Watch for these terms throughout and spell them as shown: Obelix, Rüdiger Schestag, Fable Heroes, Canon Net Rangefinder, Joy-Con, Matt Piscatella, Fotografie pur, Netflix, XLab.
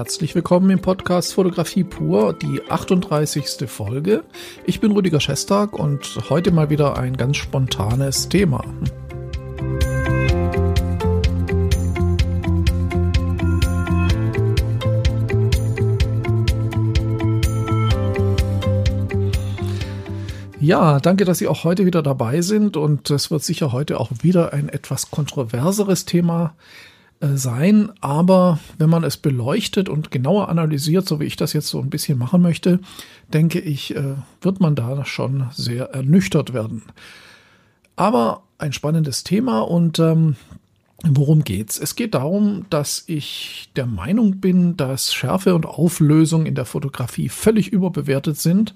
Herzlich willkommen im Podcast Fotografie pur, die 38. Folge. Ich bin Rüdiger Schestag und heute mal wieder ein ganz spontanes Thema. Ja, danke, dass Sie auch heute wieder dabei sind und es wird sicher heute auch wieder ein etwas kontroverseres Thema sein, aber wenn man es beleuchtet und genauer analysiert, so wie ich das jetzt so ein bisschen machen möchte, denke ich, wird man da schon sehr ernüchtert werden. Aber ein spannendes Thema und worum geht's? Es geht darum, dass ich der Meinung bin, dass Schärfe und Auflösung in der Fotografie völlig überbewertet sind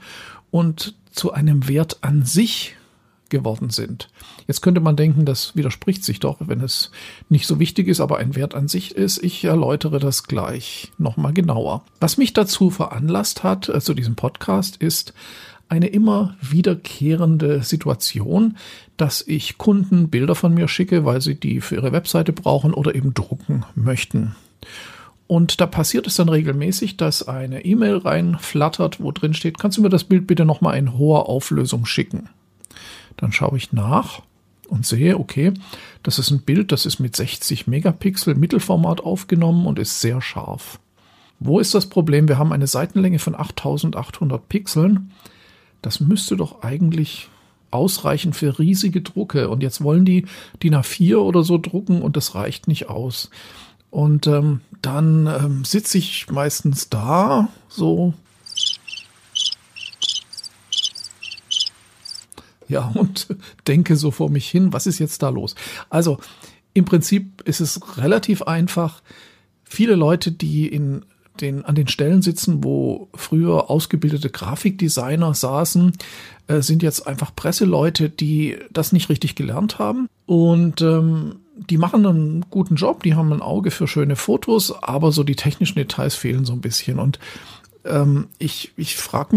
und zu einem Wert an sich geworden sind. Jetzt könnte man denken, das widerspricht sich doch, wenn es nicht so wichtig ist, aber ein Wert an sich ist. Ich erläutere das gleich nochmal genauer. Was mich dazu veranlasst hat, zu diesem Podcast, ist eine immer wiederkehrende Situation, dass ich Kunden Bilder von mir schicke, weil sie die für ihre Webseite brauchen oder eben drucken möchten. Und da passiert es dann regelmäßig, dass eine E-Mail reinflattert, wo drin steht, kannst du mir das Bild bitte nochmal in hoher Auflösung schicken? Dann schaue ich nach und sehe, okay, das ist ein Bild, das ist mit 60 Megapixel Mittelformat aufgenommen und ist sehr scharf. Wo ist das Problem? Wir haben eine Seitenlänge von 8800 Pixeln. Das müsste doch eigentlich ausreichen für riesige Drucke. Und jetzt wollen die DIN A4 oder so drucken und das reicht nicht aus. Und dann sitze ich meistens da, so. Ja, und denke so vor mich hin, was ist jetzt da los? Also im Prinzip ist es relativ einfach. Viele Leute, die an den Stellen sitzen, wo früher ausgebildete Grafikdesigner saßen, sind jetzt einfach Presseleute, die das nicht richtig gelernt haben. Und die machen einen guten Job, die haben ein Auge für schöne Fotos, aber so die technischen Details fehlen so ein bisschen. Und ich frage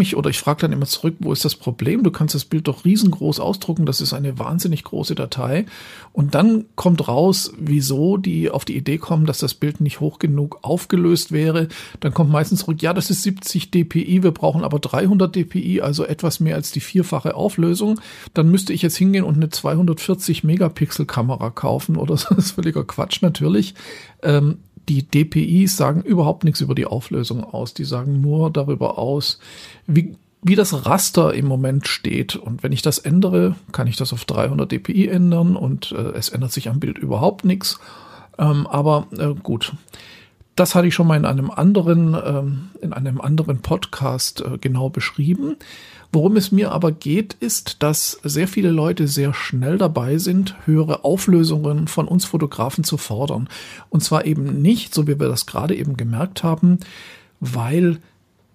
dann immer zurück, wo ist das Problem? Du kannst das Bild doch riesengroß ausdrucken, das ist eine wahnsinnig große Datei. Und dann kommt raus, wieso die auf die Idee kommen, dass das Bild nicht hoch genug aufgelöst wäre. Dann kommt meistens zurück, ja, das ist 70 dpi, wir brauchen aber 300 dpi, also etwas mehr als die vierfache Auflösung. Dann müsste ich jetzt hingehen und eine 240 Megapixel Kamera kaufen oder so, das ist völliger Quatsch natürlich. Die DPIs sagen überhaupt nichts über die Auflösung aus. Die sagen nur darüber aus, wie das Raster im Moment steht. Und wenn ich das ändere, kann ich das auf 300 dpi ändern und es ändert sich am Bild überhaupt nichts. Gut, das hatte ich schon mal in einem anderen Podcast genau beschrieben. Worum es mir aber geht, ist, dass sehr viele Leute sehr schnell dabei sind, höhere Auflösungen von uns Fotografen zu fordern. Und zwar eben nicht, so wie wir das gerade eben gemerkt haben, weil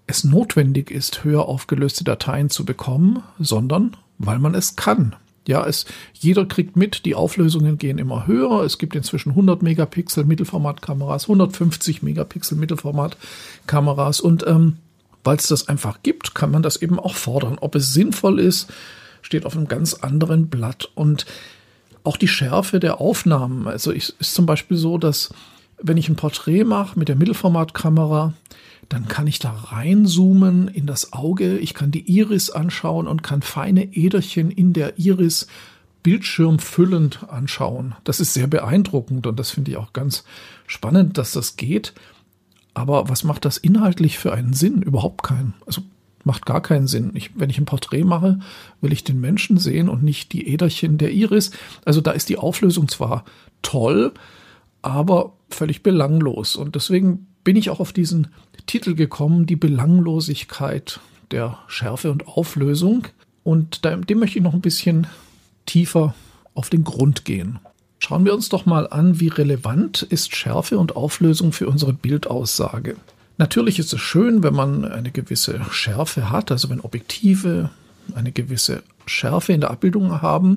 es notwendig ist, höher aufgelöste Dateien zu bekommen, sondern weil man es kann. Ja, jeder kriegt mit, die Auflösungen gehen immer höher. Es gibt inzwischen 100 Megapixel Mittelformatkameras, 150 Megapixel Mittelformatkameras und weil es das einfach gibt, kann man das eben auch fordern. Ob es sinnvoll ist, steht auf einem ganz anderen Blatt. Und auch die Schärfe der Aufnahmen. Also ist zum Beispiel so, dass wenn ich ein Porträt mache mit der Mittelformatkamera, dann kann ich da reinzoomen in das Auge. Ich kann die Iris anschauen und kann feine Äderchen in der Iris bildschirmfüllend anschauen. Das ist sehr beeindruckend und das finde ich auch ganz spannend, dass das geht. Aber was macht das inhaltlich für einen Sinn? Überhaupt keinen. Also macht gar keinen Sinn. Wenn ich ein Porträt mache, will ich den Menschen sehen und nicht die Äderchen der Iris. Also da ist die Auflösung zwar toll, aber völlig belanglos. Und deswegen bin ich auch auf diesen Titel gekommen, die Belanglosigkeit der Schärfe und Auflösung. Und dem möchte ich noch ein bisschen tiefer auf den Grund gehen. Schauen wir uns doch mal an, wie relevant ist Schärfe und Auflösung für unsere Bildaussage. Natürlich ist es schön, wenn man eine gewisse Schärfe hat, also wenn Objektive eine gewisse Schärfe in der Abbildung haben.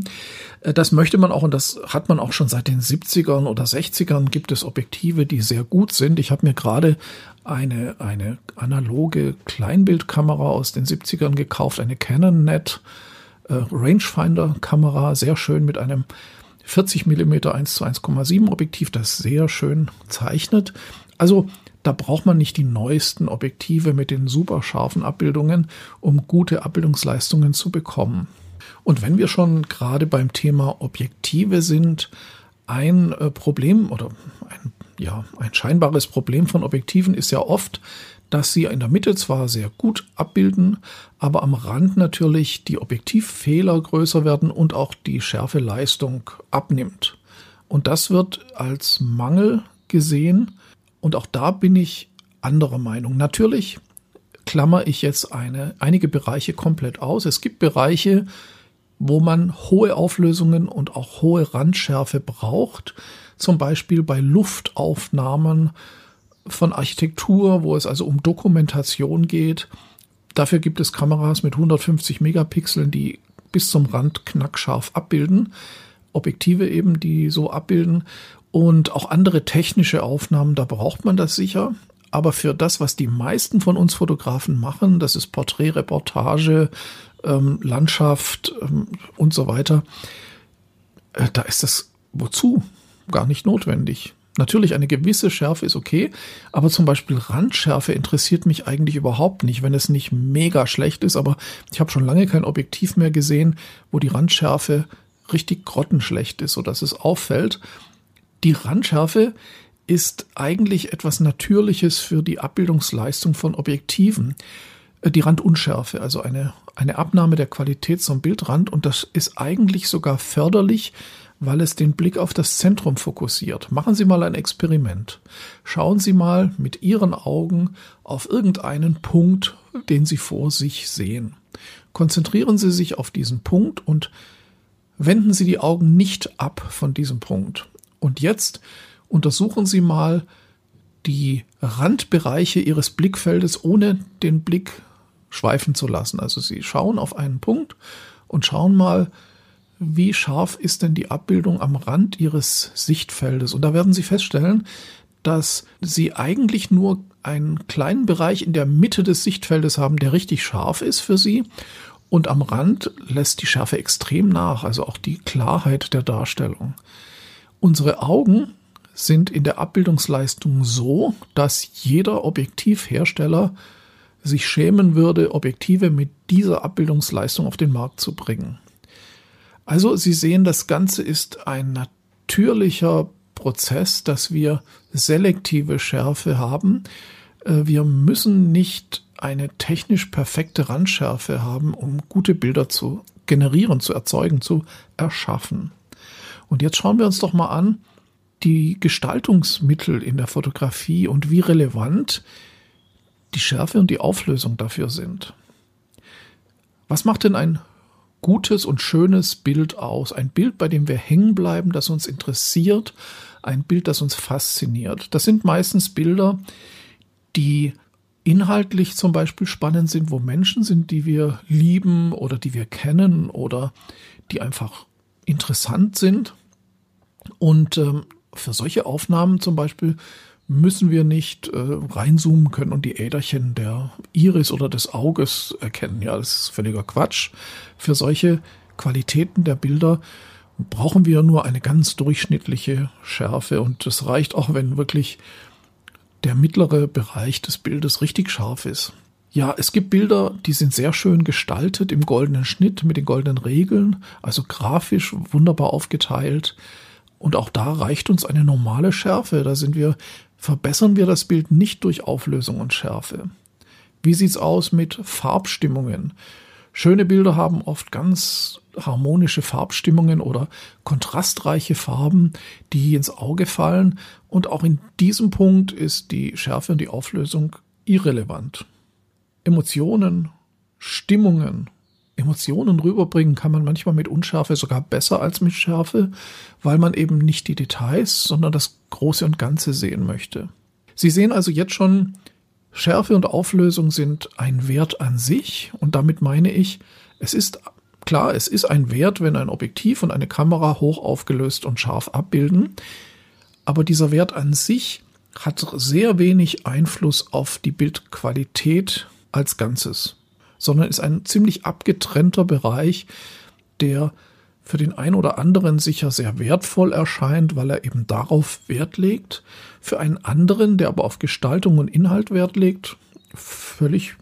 Das möchte man auch und das hat man auch schon seit den 70ern oder 60ern gibt es Objektive, die sehr gut sind. Ich habe mir gerade eine analoge Kleinbildkamera aus den 70ern gekauft, eine Canon Net Rangefinder Kamera, sehr schön mit einem 40 mm 1:1,7 Objektiv, das sehr schön zeichnet. Also Da braucht man nicht die neuesten Objektive mit den super scharfen Abbildungen, um gute Abbildungsleistungen zu bekommen. Und wenn wir schon gerade beim Thema Objektive sind, ein Problem oder ein scheinbares Problem von Objektiven ist ja oft, dass sie in der Mitte zwar sehr gut abbilden, aber am Rand natürlich die Objektivfehler größer werden und auch die Schärfeleistung abnimmt. Und das wird als Mangel gesehen und auch da bin ich anderer Meinung. Natürlich klammere ich jetzt einige Bereiche komplett aus. Es gibt Bereiche, wo man hohe Auflösungen und auch hohe Randschärfe braucht, zum Beispiel bei Luftaufnahmen von Architektur, wo es also um Dokumentation geht. Dafür gibt es Kameras mit 150 Megapixeln, die bis zum Rand knackscharf abbilden. Objektive eben, die so abbilden. Und auch andere technische Aufnahmen, da braucht man das sicher. Aber für das, was die meisten von uns Fotografen machen, das ist Porträt, Reportage, Landschaft und so weiter, da ist das wozu gar nicht notwendig. Natürlich, eine gewisse Schärfe ist okay, aber zum Beispiel Randschärfe interessiert mich eigentlich überhaupt nicht, wenn es nicht mega schlecht ist. Aber ich habe schon lange kein Objektiv mehr gesehen, wo die Randschärfe richtig grottenschlecht ist, sodass es auffällt. Die Randschärfe ist eigentlich etwas Natürliches für die Abbildungsleistung von Objektiven. Die Randunschärfe, also eine Abnahme der Qualität zum Bildrand, und das ist eigentlich sogar förderlich, weil es den Blick auf das Zentrum fokussiert. Machen Sie mal ein Experiment. Schauen Sie mal mit Ihren Augen auf irgendeinen Punkt, den Sie vor sich sehen. Konzentrieren Sie sich auf diesen Punkt und wenden Sie die Augen nicht ab von diesem Punkt. Und jetzt untersuchen Sie mal die Randbereiche Ihres Blickfeldes, ohne den Blick schweifen zu lassen. Also Sie schauen auf einen Punkt und schauen mal, wie scharf ist denn die Abbildung am Rand Ihres Sichtfeldes. Und da werden Sie feststellen, dass Sie eigentlich nur einen kleinen Bereich in der Mitte des Sichtfeldes haben, der richtig scharf ist für Sie. Und am Rand lässt die Schärfe extrem nach, also auch die Klarheit der Darstellung. Unsere Augen sind in der Abbildungsleistung so, dass jeder Objektivhersteller sich schämen würde, Objektive mit dieser Abbildungsleistung auf den Markt zu bringen. Also Sie sehen, das Ganze ist ein natürlicher Prozess, dass wir selektive Schärfe haben. Wir müssen nicht eine technisch perfekte Randschärfe haben, um gute Bilder zu generieren, zu erzeugen, zu erschaffen. Und jetzt schauen wir uns doch mal an, die Gestaltungsmittel in der Fotografie und wie relevant die Schärfe und die Auflösung dafür sind. Was macht denn ein gutes und schönes Bild aus? Ein Bild, bei dem wir hängen bleiben, das uns interessiert, ein Bild, das uns fasziniert. Das sind meistens Bilder, die inhaltlich zum Beispiel spannend sind, wo Menschen sind, die wir lieben oder die wir kennen oder die einfach interessant sind. Und für solche Aufnahmen zum Beispiel müssen wir nicht reinzoomen können und die Äderchen der Iris oder des Auges erkennen. Ja, das ist völliger Quatsch. Für solche Qualitäten der Bilder brauchen wir nur eine ganz durchschnittliche Schärfe. Und es reicht auch, wenn wirklich der mittlere Bereich des Bildes richtig scharf ist. Ja, es gibt Bilder, die sind sehr schön gestaltet im goldenen Schnitt mit den goldenen Regeln, also grafisch wunderbar aufgeteilt. Und auch da reicht uns eine normale Schärfe. Da verbessern wir das Bild nicht durch Auflösung und Schärfe. Wie sieht's aus mit Farbstimmungen? Schöne Bilder haben oft ganz harmonische Farbstimmungen oder kontrastreiche Farben, die ins Auge fallen. Und auch in diesem Punkt ist die Schärfe und die Auflösung irrelevant. Emotionen, Stimmungen. Emotionen rüberbringen kann man manchmal mit Unschärfe sogar besser als mit Schärfe, weil man eben nicht die Details, sondern das Große und Ganze sehen möchte. Sie sehen also jetzt schon, Schärfe und Auflösung sind ein Wert an sich, und damit meine ich, es ist ein Wert, wenn ein Objektiv und eine Kamera hoch aufgelöst und scharf abbilden, aber dieser Wert an sich hat sehr wenig Einfluss auf die Bildqualität als Ganzes, sondern ist ein ziemlich abgetrennter Bereich, der für den einen oder anderen sicher sehr wertvoll erscheint, weil er eben darauf Wert legt. Für einen anderen, der aber auf Gestaltung und Inhalt Wert legt, völlig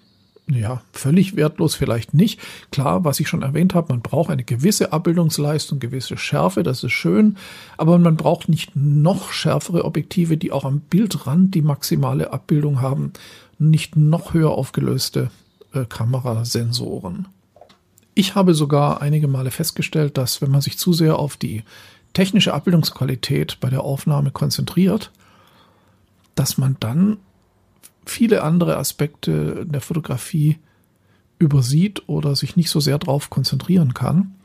wertlos vielleicht nicht. Klar, was ich schon erwähnt habe, man braucht eine gewisse Abbildungsleistung, gewisse Schärfe, das ist schön, aber man braucht nicht noch schärfere Objektive, die auch am Bildrand die maximale Abbildung haben, nicht noch höher aufgelöste Kamerasensoren. Ich habe sogar einige Male festgestellt, dass wenn man sich zu sehr auf die technische Abbildungsqualität bei der Aufnahme konzentriert, dass man dann viele andere Aspekte der Fotografie übersieht oder sich nicht so sehr darauf konzentrieren kann,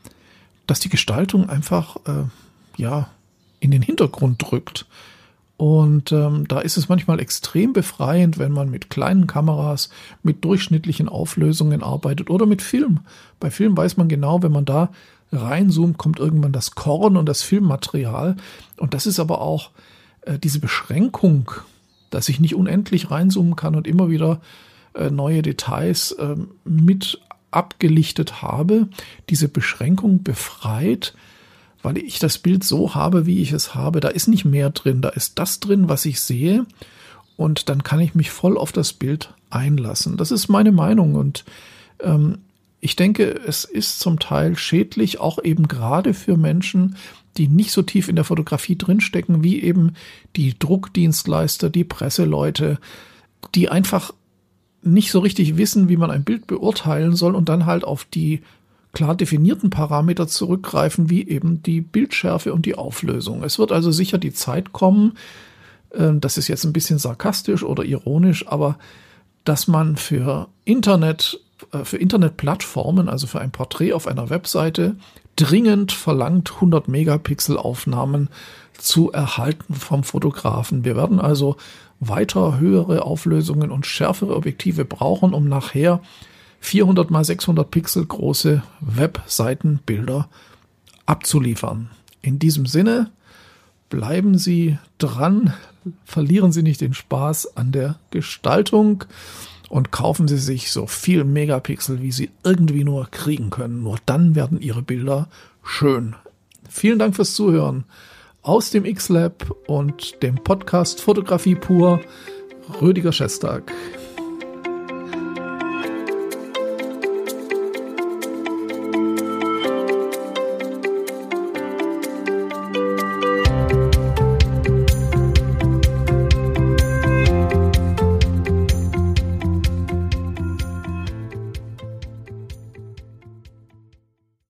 dass die Gestaltung einfach in den Hintergrund rückt. Und da ist es manchmal extrem befreiend, wenn man mit kleinen Kameras, mit durchschnittlichen Auflösungen arbeitet oder mit Film. Bei Film weiß man genau, wenn man da reinzoomt, kommt irgendwann das Korn und das Filmmaterial. Und das ist aber auch diese Beschränkung, dass ich nicht unendlich reinzoomen kann und immer wieder neue Details mit abgelichtet habe. Diese Beschränkung befreit, weil ich das Bild so habe, wie ich es habe. Da ist nicht mehr drin, da ist das drin, was ich sehe. Und dann kann ich mich voll auf das Bild einlassen. Das ist meine Meinung. Und ich denke, es ist zum Teil schädlich, auch eben gerade für Menschen, die nicht so tief in der Fotografie drinstecken, wie eben die Druckdienstleister, die Presseleute, die einfach nicht so richtig wissen, wie man ein Bild beurteilen soll und dann halt auf die klar definierten Parameter zurückgreifen, wie eben die Bildschärfe und die Auflösung. Es wird also sicher die Zeit kommen, das ist jetzt ein bisschen sarkastisch oder ironisch, aber dass man für Internetplattformen, also für ein Porträt auf einer Webseite, dringend verlangt, 100 Megapixel Aufnahmen zu erhalten vom Fotografen. Wir werden also weiter höhere Auflösungen und schärfere Objektive brauchen, um nachher 400 mal 600 Pixel große Webseitenbilder abzuliefern. In diesem Sinne, bleiben Sie dran, verlieren Sie nicht den Spaß an der Gestaltung und kaufen Sie sich so viel Megapixel, wie Sie irgendwie nur kriegen können. Nur dann werden Ihre Bilder schön. Vielen Dank fürs Zuhören. Aus dem XLab und dem Podcast Fotografie pur, Rüdiger Schestag.